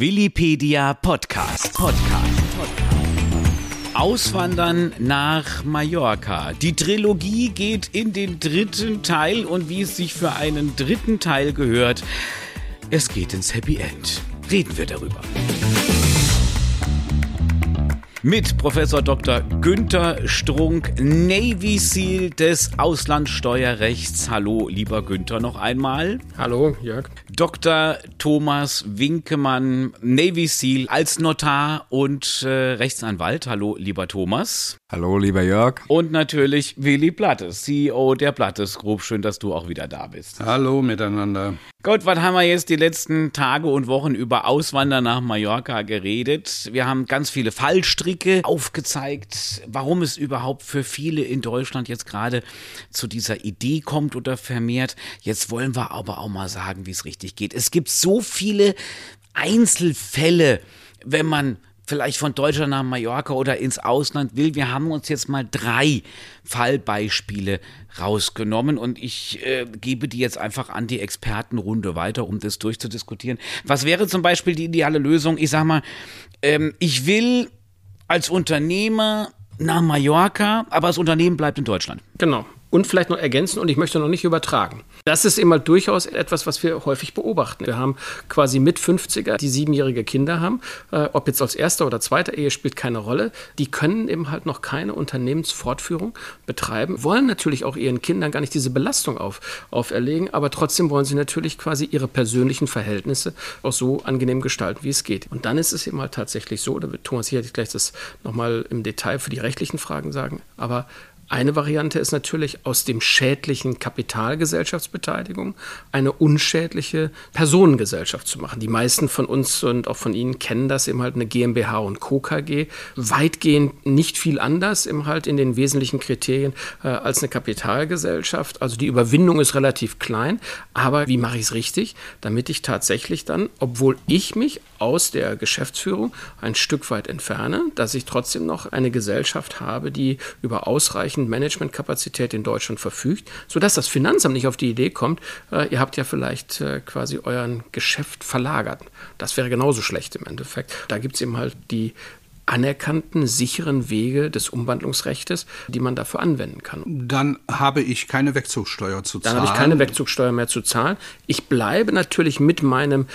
Willipedia-Podcast. Auswandern nach Mallorca. Die Trilogie geht in den dritten Teil und wie es sich für einen dritten Teil gehört, es geht ins Happy End. Reden wir darüber. Mit Professor Dr. Günther Strunk, Navy Seal des Auslandssteuerrechts. Hallo, lieber Günther, noch einmal. Hallo, Jörg. Dr. Thomas Winkemann, Navy Seal als Notar und Rechtsanwalt. Hallo, lieber Thomas. Hallo, lieber Jörg. Und natürlich Willi Plattes, CEO der Plattes Group. Schön, dass du auch wieder da bist. Hallo miteinander. Gut, was haben wir jetzt die letzten Tage und Wochen über Auswandern nach Mallorca geredet? Wir haben ganz viele Fallstricke aufgezeigt, warum es überhaupt für viele in Deutschland jetzt gerade zu dieser Idee kommt oder vermehrt. Jetzt wollen wir aber auch mal sagen, wie es richtig geht. Es gibt so viele Einzelfälle, wenn man vielleicht von Deutschland nach Mallorca oder ins Ausland will. Wir haben uns jetzt mal 3 Fallbeispiele rausgenommen und ich gebe die jetzt einfach an die Expertenrunde weiter, um das durchzudiskutieren. Was wäre zum Beispiel die ideale Lösung? Ich sag mal, ich will als Unternehmer nach Mallorca, aber das Unternehmen bleibt in Deutschland. Genau. Und vielleicht noch ergänzen, und ich möchte noch nicht übertragen. Das ist immer durchaus etwas, was wir häufig beobachten. Wir haben quasi mit 50er, die 7-jährige Kinder haben, ob jetzt aus erster oder zweiter Ehe, spielt keine Rolle. Die können eben halt noch keine Unternehmensfortführung betreiben, wollen natürlich auch ihren Kindern gar nicht diese Belastung auferlegen, aber trotzdem wollen sie natürlich quasi ihre persönlichen Verhältnisse auch so angenehm gestalten, wie es geht. Und dann ist es eben halt tatsächlich so, da wird Thomas hier gleich das nochmal im Detail für die rechtlichen Fragen sagen, aber eine Variante ist natürlich aus dem schädlichen Kapitalgesellschaftsbeteiligung eine unschädliche Personengesellschaft zu machen. Die meisten von uns und auch von Ihnen kennen das eben halt, eine GmbH und Co. KG. Weitgehend nicht viel anders eben halt in den wesentlichen Kriterien als eine Kapitalgesellschaft. Also die Überwindung ist relativ klein, aber wie mache ich es richtig? Damit ich tatsächlich dann, obwohl ich mich aus der Geschäftsführung ein Stück weit entferne, dass ich trotzdem noch eine Gesellschaft habe, die über ausreichend Managementkapazität in Deutschland verfügt, sodass das Finanzamt nicht auf die Idee kommt, ihr habt ja vielleicht quasi euren Geschäft verlagert. Das wäre genauso schlecht im Endeffekt. Da gibt es eben halt die anerkannten, sicheren Wege des Umwandlungsrechts, die man dafür anwenden kann. Dann habe ich keine Wegzugsteuer zu zahlen. Dann habe ich keine Wegzugsteuer mehr zu zahlen. Ich bleibe natürlich mit meinem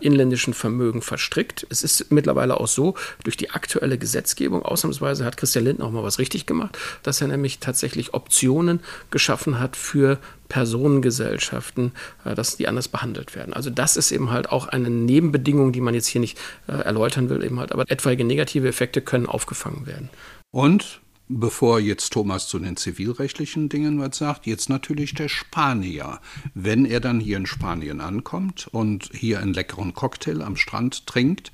inländischen Vermögen verstrickt. Es ist mittlerweile auch so, durch die aktuelle Gesetzgebung, ausnahmsweise hat Christian Lindner auch mal was richtig gemacht, dass er nämlich tatsächlich Optionen geschaffen hat für Personengesellschaften, dass die anders behandelt werden. Also das ist eben halt auch eine Nebenbedingung, die man jetzt hier nicht erläutern will, eben halt, aber etwaige negative Effekte können aufgefangen werden. Und bevor jetzt Thomas zu den zivilrechtlichen Dingen was sagt, jetzt natürlich der Spanier. Wenn er dann hier in Spanien ankommt und hier einen leckeren Cocktail am Strand trinkt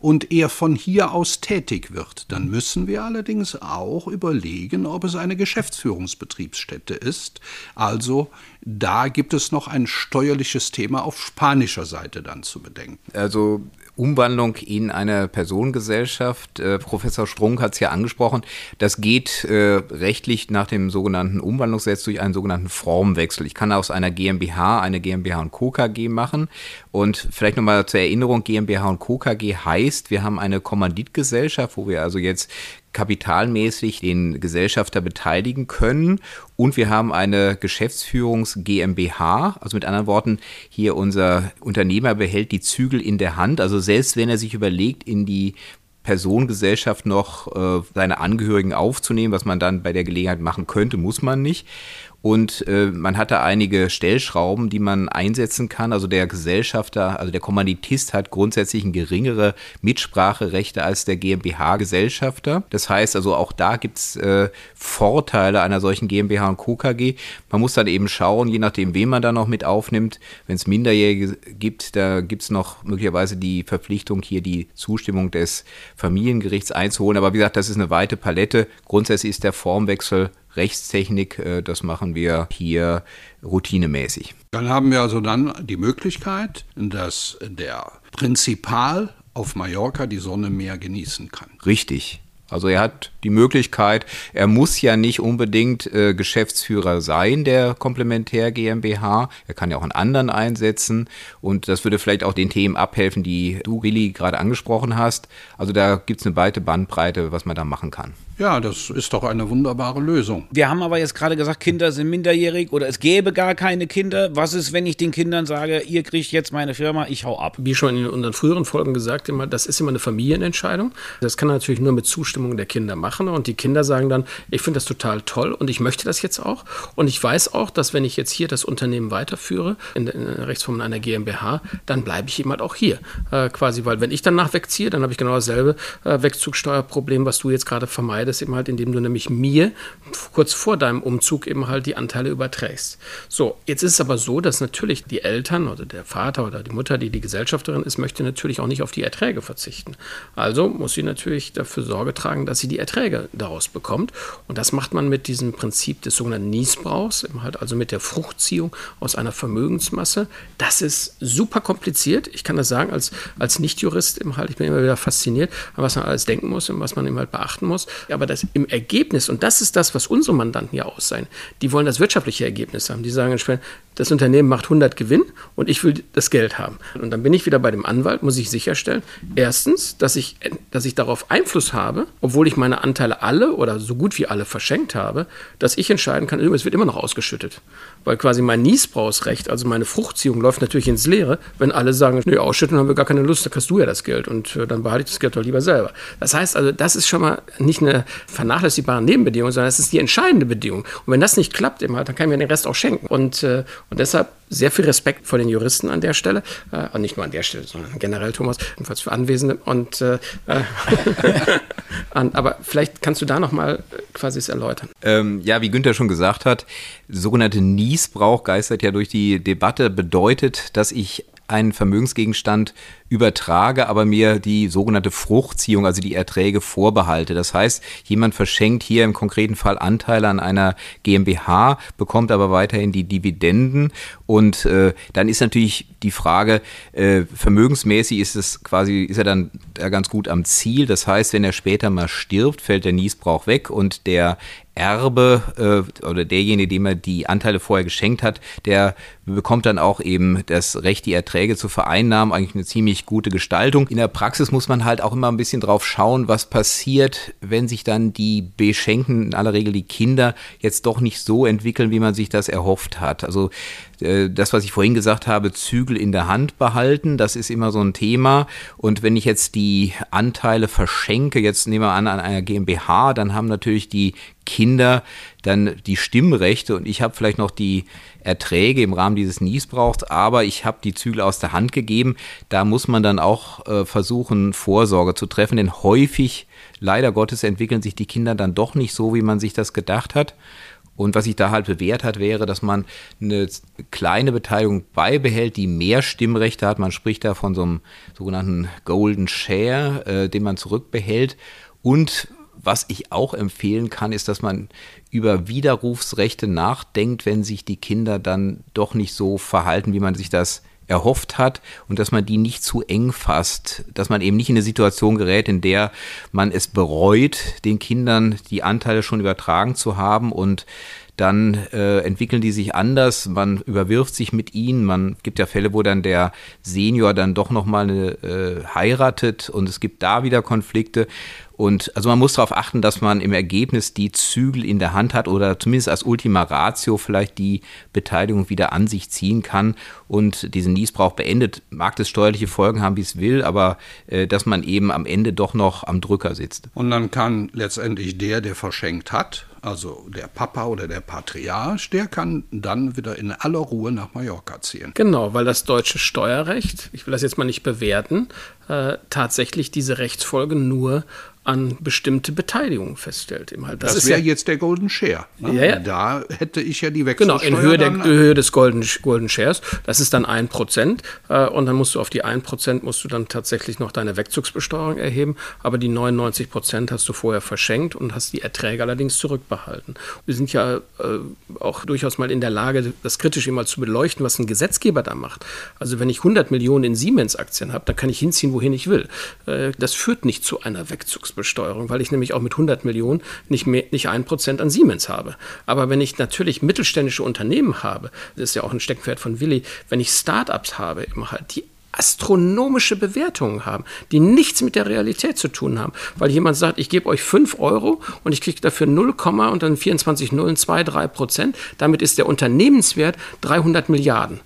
und er von hier aus tätig wird, dann müssen wir allerdings auch überlegen, ob es eine Geschäftsführungsbetriebsstätte ist. Also da gibt es noch ein steuerliches Thema auf spanischer Seite dann zu bedenken. Also Umwandlung in eine Personengesellschaft, Professor Strunk hat es ja angesprochen, das geht rechtlich nach dem sogenannten Umwandlungsgesetz durch einen sogenannten Formwechsel. Ich kann aus einer GmbH eine GmbH und Co. KG machen und vielleicht nochmal zur Erinnerung, GmbH und Co. KG heißt, wir haben eine Kommanditgesellschaft, wo wir also jetzt kapitalmäßig den Gesellschafter beteiligen können und wir haben eine Geschäftsführungs-GmbH, also mit anderen Worten, hier unser Unternehmer behält die Zügel in der Hand, also selbst wenn er sich überlegt, in die Personengesellschaft noch seine Angehörigen aufzunehmen, was man dann bei der Gelegenheit machen könnte, muss man nicht. Und man hat da einige Stellschrauben, die man einsetzen kann. Also der Gesellschafter, also der Kommanditist hat grundsätzlich ein geringere Mitspracherechte als der GmbH-Gesellschafter. Das heißt also, auch da gibt es Vorteile einer solchen GmbH und Co. KG. Man muss dann eben schauen, je nachdem, wen man da noch mit aufnimmt. Wenn es Minderjährige gibt, da gibt es noch möglicherweise die Verpflichtung, hier die Zustimmung des Familiengerichts einzuholen. Aber wie gesagt, das ist eine weite Palette. Grundsätzlich ist der Formwechsel Rechtstechnik, das machen wir hier routinemäßig. Dann haben wir also dann die Möglichkeit, dass der Prinzipal auf Mallorca die Sonne mehr genießen kann. Richtig. Also er hat die Möglichkeit, er muss ja nicht unbedingt Geschäftsführer sein, der Komplementär GmbH. Er kann ja auch einen anderen einsetzen und das würde vielleicht auch den Themen abhelfen, die du, Willi, gerade angesprochen hast. Also da gibt es eine weite Bandbreite, was man da machen kann. Ja, das ist doch eine wunderbare Lösung. Wir haben aber jetzt gerade gesagt, Kinder sind minderjährig oder es gäbe gar keine Kinder. Was ist, wenn ich den Kindern sage, ihr kriegt jetzt meine Firma, ich hau ab? Wie schon in unseren früheren Folgen gesagt, immer, das ist immer eine Familienentscheidung. Das kann natürlich nur mit Zustimmung der Kinder machen. Und die Kinder sagen dann, ich finde das total toll und ich möchte das jetzt auch. Und ich weiß auch, dass wenn ich jetzt hier das Unternehmen weiterführe, in der Rechtsform einer GmbH, dann bleibe ich eben halt auch hier. Quasi, weil wenn ich danach wegziehe, dann habe ich genau dasselbe Wegzugsteuerproblem, was du jetzt gerade vermeidest. Das eben halt, indem du nämlich mir kurz vor deinem Umzug eben halt die Anteile überträgst. So, jetzt ist es aber so, dass natürlich die Eltern oder der Vater oder die Mutter, die Gesellschafterin ist, möchte natürlich auch nicht auf die Erträge verzichten. Also muss sie natürlich dafür Sorge tragen, dass sie die Erträge daraus bekommt. Und das macht man mit diesem Prinzip des sogenannten Nießbrauchs, eben halt also mit der Fruchtziehung aus einer Vermögensmasse. Das ist super kompliziert. Ich kann das sagen, als Nichtjurist eben halt, ich bin immer wieder fasziniert, an was man alles denken muss und was man eben halt beachten muss. Aber das im Ergebnis, und das ist das, was unsere Mandanten ja auch sein, die wollen das wirtschaftliche Ergebnis haben. Die sagen entsprechend, das Unternehmen macht 100 Gewinn und ich will das Geld haben. Und dann bin ich wieder bei dem Anwalt, muss ich sicherstellen, erstens, dass ich darauf Einfluss habe, obwohl ich meine Anteile alle oder so gut wie alle verschenkt habe, dass ich entscheiden kann, es wird immer noch ausgeschüttet. Weil quasi mein Nießbrauchsrecht, also meine Fruchtziehung, läuft natürlich ins Leere, wenn alle sagen, nee, ausschütten haben wir gar keine Lust, da kriegst du ja das Geld und dann behalte ich das Geld doch lieber selber. Das heißt also, das ist schon mal nicht eine vernachlässigbare Nebenbedingung, sondern das ist die entscheidende Bedingung. Und wenn das nicht klappt, dann kann ich mir den Rest auch schenken. Und deshalb sehr viel Respekt vor den Juristen an der Stelle. Und nicht nur an der Stelle, sondern generell, Thomas, jedenfalls für Anwesende. Und, aber vielleicht kannst du da nochmal quasi es erläutern. Ja, wie Günther schon gesagt hat, sogenannte Nießbrauch geistert ja durch die Debatte, bedeutet, dass ich einen Vermögensgegenstand übertrage, aber mir die sogenannte Fruchtziehung, also die Erträge vorbehalte. Das heißt, jemand verschenkt hier im konkreten Fall Anteile an einer GmbH, bekommt aber weiterhin die Dividenden und dann ist natürlich die Frage, vermögensmäßig ist er dann ganz gut am Ziel. Das heißt, wenn er später mal stirbt, fällt der Nießbrauch weg und der Erbe oder derjenige, dem er die Anteile vorher geschenkt hat, der bekommt dann auch eben das Recht, die Erträge zu vereinnahmen. Eigentlich eine ziemlich gute Gestaltung. In der Praxis muss man halt auch immer ein bisschen drauf schauen, was passiert, wenn sich dann die Beschenkten, in aller Regel die Kinder, jetzt doch nicht so entwickeln, wie man sich das erhofft hat. Also das, was ich vorhin gesagt habe, Zügel in der Hand behalten, das ist immer so ein Thema. Und wenn ich jetzt die Anteile verschenke, jetzt nehmen wir an einer GmbH, dann haben natürlich die Kinder dann die Stimmrechte und ich habe vielleicht noch die Erträge im Rahmen dieses Nießbrauchs, aber ich habe die Zügel aus der Hand gegeben. Da muss man dann auch versuchen, Vorsorge zu treffen, denn häufig, leider Gottes, entwickeln sich die Kinder dann doch nicht so, wie man sich das gedacht hat. Und was sich da halt bewährt hat, wäre, dass man eine kleine Beteiligung beibehält, die mehr Stimmrechte hat. Man spricht da von so einem sogenannten Golden Share, den man zurückbehält. Und was ich auch empfehlen kann, ist, dass man über Widerrufsrechte nachdenkt, wenn sich die Kinder dann doch nicht so verhalten, wie man sich das erhofft hat, und dass man die nicht zu eng fasst, dass man eben nicht in eine Situation gerät, in der man es bereut, den Kindern die Anteile schon übertragen zu haben und dann entwickeln die sich anders, man überwirft sich mit ihnen, man gibt ja Fälle, wo dann der Senior dann doch nochmal heiratet und es gibt da wieder Konflikte. Und also man muss darauf achten, dass man im Ergebnis die Zügel in der Hand hat oder zumindest als Ultima Ratio vielleicht die Beteiligung wieder an sich ziehen kann und diesen Nießbrauch beendet. Mag das steuerliche Folgen haben, wie es will, aber dass man eben am Ende doch noch am Drücker sitzt. Und dann kann letztendlich der verschenkt hat, also der Papa oder der Patriarch, der kann dann wieder in aller Ruhe nach Mallorca ziehen. Genau, weil das deutsche Steuerrecht, ich will das jetzt mal nicht bewerten, tatsächlich diese Rechtsfolge nur an bestimmte Beteiligungen feststellt. Das wäre ja jetzt der Golden Share. Ne? Ja, ja. Da hätte ich ja die Wechselsteuer. Genau, in Höhe des Golden Shares, das ist dann 1%. Und dann musst du auf die 1% musst du dann tatsächlich noch deine Wegzugsbesteuerung erheben. Aber die 99% hast du vorher verschenkt und hast die Erträge allerdings zurückbehalten. Wir sind ja auch durchaus mal in der Lage, das kritisch immer zu beleuchten, was ein Gesetzgeber da macht. Also wenn ich 100 Millionen in Siemens-Aktien habe, dann kann ich hinziehen, wo wohin ich will. Das führt nicht zu einer Wegzugsbesteuerung, weil ich nämlich auch mit 100 Millionen nicht 1% an Siemens habe. Aber wenn ich natürlich mittelständische Unternehmen habe, das ist ja auch ein Steckenpferd von Willi, wenn ich Start-ups habe, immer halt die astronomische Bewertungen haben, die nichts mit der Realität zu tun haben, weil jemand sagt, ich gebe euch 5 € und ich kriege dafür 0, und dann 24 Nullen, 2-3%. Damit ist der Unternehmenswert 300 Milliarden.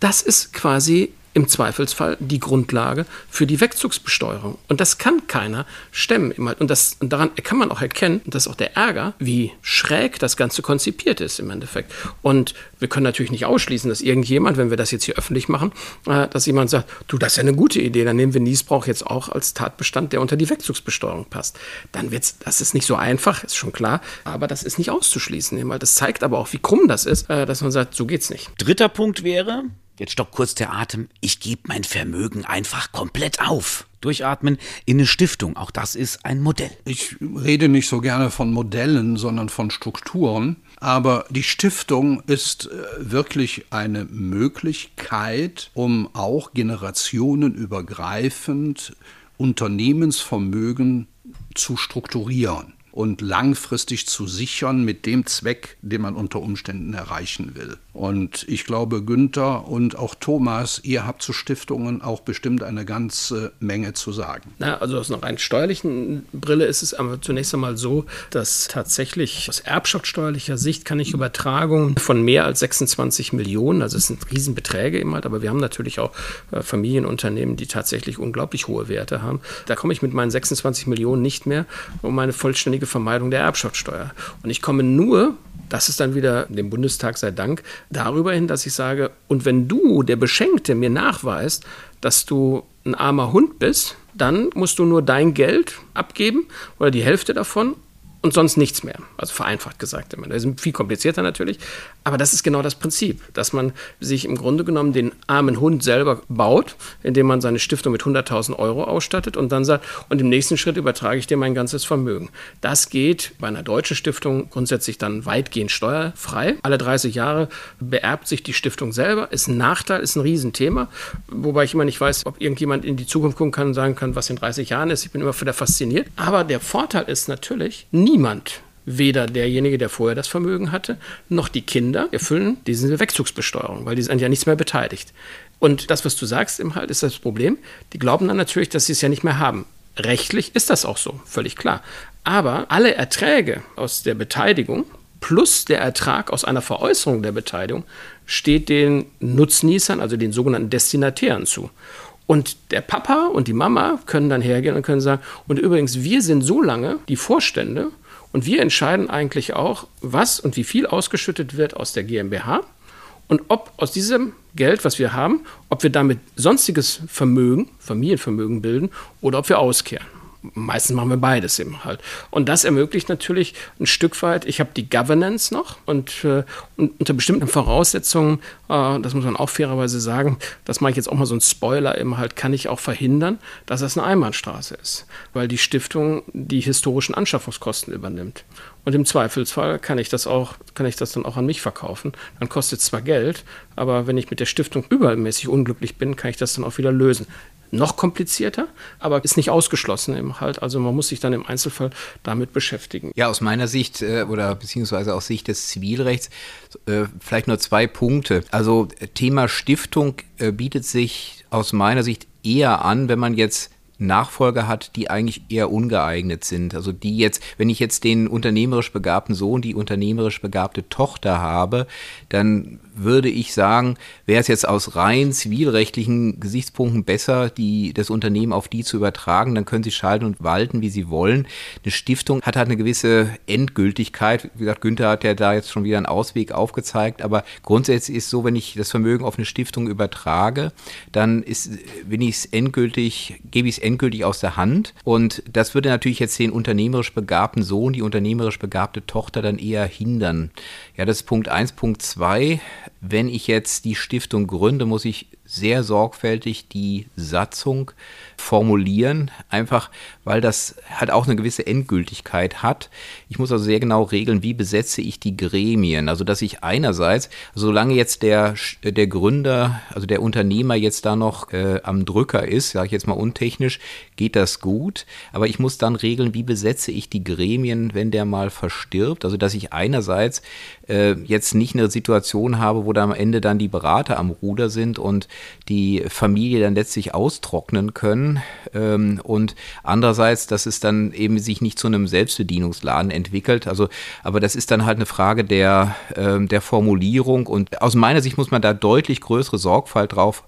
Das ist quasi im Zweifelsfall die Grundlage für die Wegzugsbesteuerung. Und das kann keiner stemmen. Und daran kann man auch erkennen, dass auch der Ärger, wie schräg das Ganze konzipiert ist im Endeffekt. Und wir können natürlich nicht ausschließen, dass irgendjemand, wenn wir das jetzt hier öffentlich machen, dass jemand sagt, du, das ist ja eine gute Idee, dann nehmen wir Nießbrauch jetzt auch als Tatbestand, der unter die Wegzugsbesteuerung passt. Dann wird's, das ist nicht so einfach, ist schon klar, aber das ist nicht auszuschließen. Das zeigt aber auch, wie krumm das ist, dass man sagt, so geht's nicht. Dritter Punkt wäre... Jetzt stoppt kurz der Atem. Ich gebe mein Vermögen einfach komplett auf. Durchatmen in eine Stiftung. Auch das ist ein Modell. Ich rede nicht so gerne von Modellen, sondern von Strukturen. Aber die Stiftung ist wirklich eine Möglichkeit, um auch generationenübergreifend Unternehmensvermögen zu strukturieren und langfristig zu sichern mit dem Zweck, den man unter Umständen erreichen will. Und ich glaube, Günther und auch Thomas, ihr habt zu Stiftungen auch bestimmt eine ganze Menge zu sagen. Na, also aus einer rein steuerlichen Brille ist es aber zunächst einmal so, dass tatsächlich aus erbschaftssteuerlicher Sicht kann ich Übertragungen von mehr als 26 Millionen, also es sind Riesenbeträge immer, aber wir haben natürlich auch Familienunternehmen, die tatsächlich unglaublich hohe Werte haben. Da komme ich mit meinen 26 Millionen nicht mehr um meine vollständige Vermeidung der Erbschaftssteuer. Und ich komme nur, das ist dann wieder dem Bundestag sei Dank, darüber hin, dass ich sage, und wenn du, der Beschenkte, mir nachweist, dass du ein armer Hund bist, dann musst du nur dein Geld abgeben oder die Hälfte davon und sonst nichts mehr. Also vereinfacht gesagt. Das ist viel komplizierter natürlich. Aber das ist genau das Prinzip, dass man sich im Grunde genommen den armen Hund selber baut, indem man seine Stiftung mit 100.000 € ausstattet und dann sagt, und im nächsten Schritt übertrage ich dir mein ganzes Vermögen. Das geht bei einer deutschen Stiftung grundsätzlich dann weitgehend steuerfrei. Alle 30 Jahre beerbt sich die Stiftung selber. Ist ein Nachteil, ist ein Riesenthema. Wobei ich immer nicht weiß, ob irgendjemand in die Zukunft gucken kann und sagen kann, was in 30 Jahren ist. Ich bin immer wieder fasziniert. Aber der Vorteil ist natürlich, niemand, weder derjenige, der vorher das Vermögen hatte, noch die Kinder erfüllen diese Wegzugsbesteuerung, weil die sind ja nichts mehr beteiligt. Und das, was du sagst im Halt, ist das Problem. Die glauben dann natürlich, dass sie es ja nicht mehr haben. Rechtlich ist das auch so, völlig klar. Aber alle Erträge aus der Beteiligung plus der Ertrag aus einer Veräußerung der Beteiligung steht den Nutznießern, also den sogenannten Destinatären zu. Und der Papa und die Mama können dann hergehen und können sagen, und übrigens, wir sind so lange die Vorstände und wir entscheiden eigentlich auch, was und wie viel ausgeschüttet wird aus der GmbH und ob aus diesem Geld, was wir haben, ob wir damit sonstiges Vermögen, Familienvermögen bilden oder ob wir auskehren. Meistens machen wir beides eben halt. Und das ermöglicht natürlich ein Stück weit, ich habe die Governance noch und unter bestimmten Voraussetzungen, das muss man auch fairerweise sagen, das mache ich jetzt auch mal so ein Spoiler eben halt, kann ich auch verhindern, dass das eine Einbahnstraße ist, weil die Stiftung die historischen Anschaffungskosten übernimmt. Und im Zweifelsfall kann ich das dann auch an mich verkaufen. Dann kostet es zwar Geld, aber wenn ich mit der Stiftung übermäßig unglücklich bin, kann ich das dann auch wieder lösen. Noch komplizierter, aber ist nicht ausgeschlossen eben halt. Also man muss sich dann im Einzelfall damit beschäftigen. Ja, aus meiner Sicht oder beziehungsweise aus Sicht des Zivilrechts vielleicht nur 2 Punkte. Also Thema Stiftung bietet sich aus meiner Sicht eher an, wenn man jetzt Nachfolger hat, die eigentlich eher ungeeignet sind. Also die jetzt, wenn ich jetzt den unternehmerisch begabten Sohn, die unternehmerisch begabte Tochter habe, dann würde ich sagen, wäre es jetzt aus rein zivilrechtlichen Gesichtspunkten besser, das Unternehmen auf die zu übertragen, dann können sie schalten und walten, wie sie wollen. Eine Stiftung hat halt eine gewisse Endgültigkeit. Wie gesagt, Günther hat ja da jetzt schon wieder einen Ausweg aufgezeigt, aber grundsätzlich ist es so, wenn ich das Vermögen auf eine Stiftung übertrage, dann gebe ich es endgültig aus der Hand und das würde natürlich jetzt den unternehmerisch begabten Sohn, die unternehmerisch begabte Tochter dann eher hindern. Ja, das ist Punkt 1. Punkt 2, wenn ich jetzt die Stiftung gründe, muss ich sehr sorgfältig die Satzung formulieren, einfach weil das halt auch eine gewisse Endgültigkeit hat. Ich muss also sehr genau regeln, wie besetze ich die Gremien, also dass ich einerseits, solange jetzt der Gründer, also der Unternehmer jetzt da noch am Drücker ist, sage ich jetzt mal untechnisch, geht das gut, aber ich muss dann regeln, wie besetze ich die Gremien, wenn der mal verstirbt, also dass ich einerseits jetzt nicht eine Situation habe, wo da am Ende dann die Berater am Ruder sind und die Familie dann letztlich austrocknen können und andererseits, dass es dann eben sich nicht zu einem Selbstbedienungsladen entwickelt, also, aber das ist dann halt eine Frage der Formulierung und aus meiner Sicht muss man da deutlich größere Sorgfalt drauf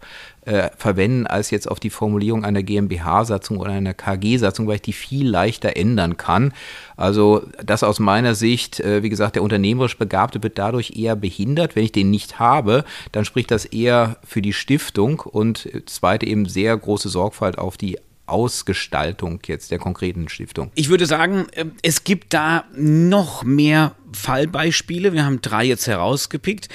verwenden, als jetzt auf die Formulierung einer GmbH-Satzung oder einer KG-Satzung, weil ich die viel leichter ändern kann. Also das aus meiner Sicht, wie gesagt, der unternehmerisch Begabte wird dadurch eher behindert. Wenn ich den nicht habe, dann spricht das eher für die Stiftung und zweite eben sehr große Sorgfalt auf die Ausgestaltung jetzt der konkreten Stiftung. Ich würde sagen, es gibt da noch mehr Fallbeispiele. Wir haben 3 jetzt herausgepickt.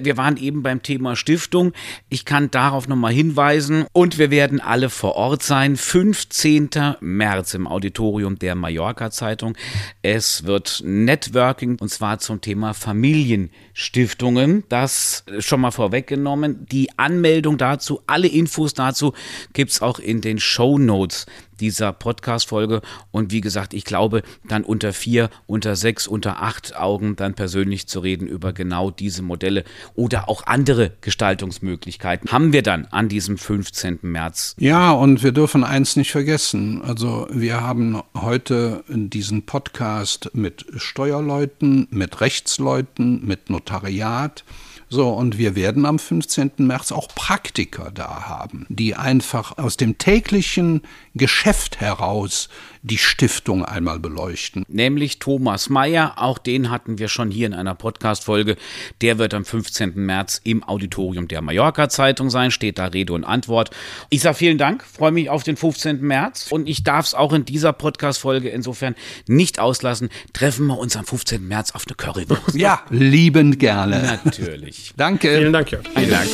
Wir waren eben beim Thema Stiftung. Ich kann darauf nochmal hinweisen und wir werden alle vor Ort sein. 15. März im Auditorium der Mallorca Zeitung. Es wird Networking und zwar zum Thema Familienstiftungen. Das schon mal vorweggenommen. Die Anmeldung dazu, alle Infos dazu gibt es auch in den Shownotes dieser Podcast-Folge und wie gesagt, ich glaube, dann unter 4, unter 6, unter 8 Augen dann persönlich zu reden über genau diese Modelle oder auch andere Gestaltungsmöglichkeiten haben wir dann an diesem 15. März. Ja, und wir dürfen eins nicht vergessen, also wir haben heute diesen Podcast mit Steuerleuten, mit Rechtsleuten, mit Notariat. So, und wir werden am 15. März auch Praktiker da haben, die einfach aus dem täglichen Geschäft heraus die Stiftung einmal beleuchten. Nämlich Thomas Mayer, auch den hatten wir schon hier in einer Podcast-Folge. Der wird am 15. März im Auditorium der Mallorca Zeitung sein, steht da Rede und Antwort. Ich sage vielen Dank, freue mich auf den 15. März und ich darf es auch in dieser Podcast-Folge insofern nicht auslassen. Treffen wir uns am 15. März auf eine Currywurst. Ja, liebend gerne. Natürlich. Danke. Vielen Dank, Jörg. Vielen Dank.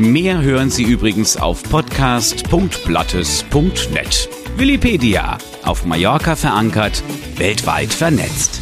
Mehr hören Sie übrigens auf podcast.plattes.net. Willipedia. Auf Mallorca verankert, weltweit vernetzt.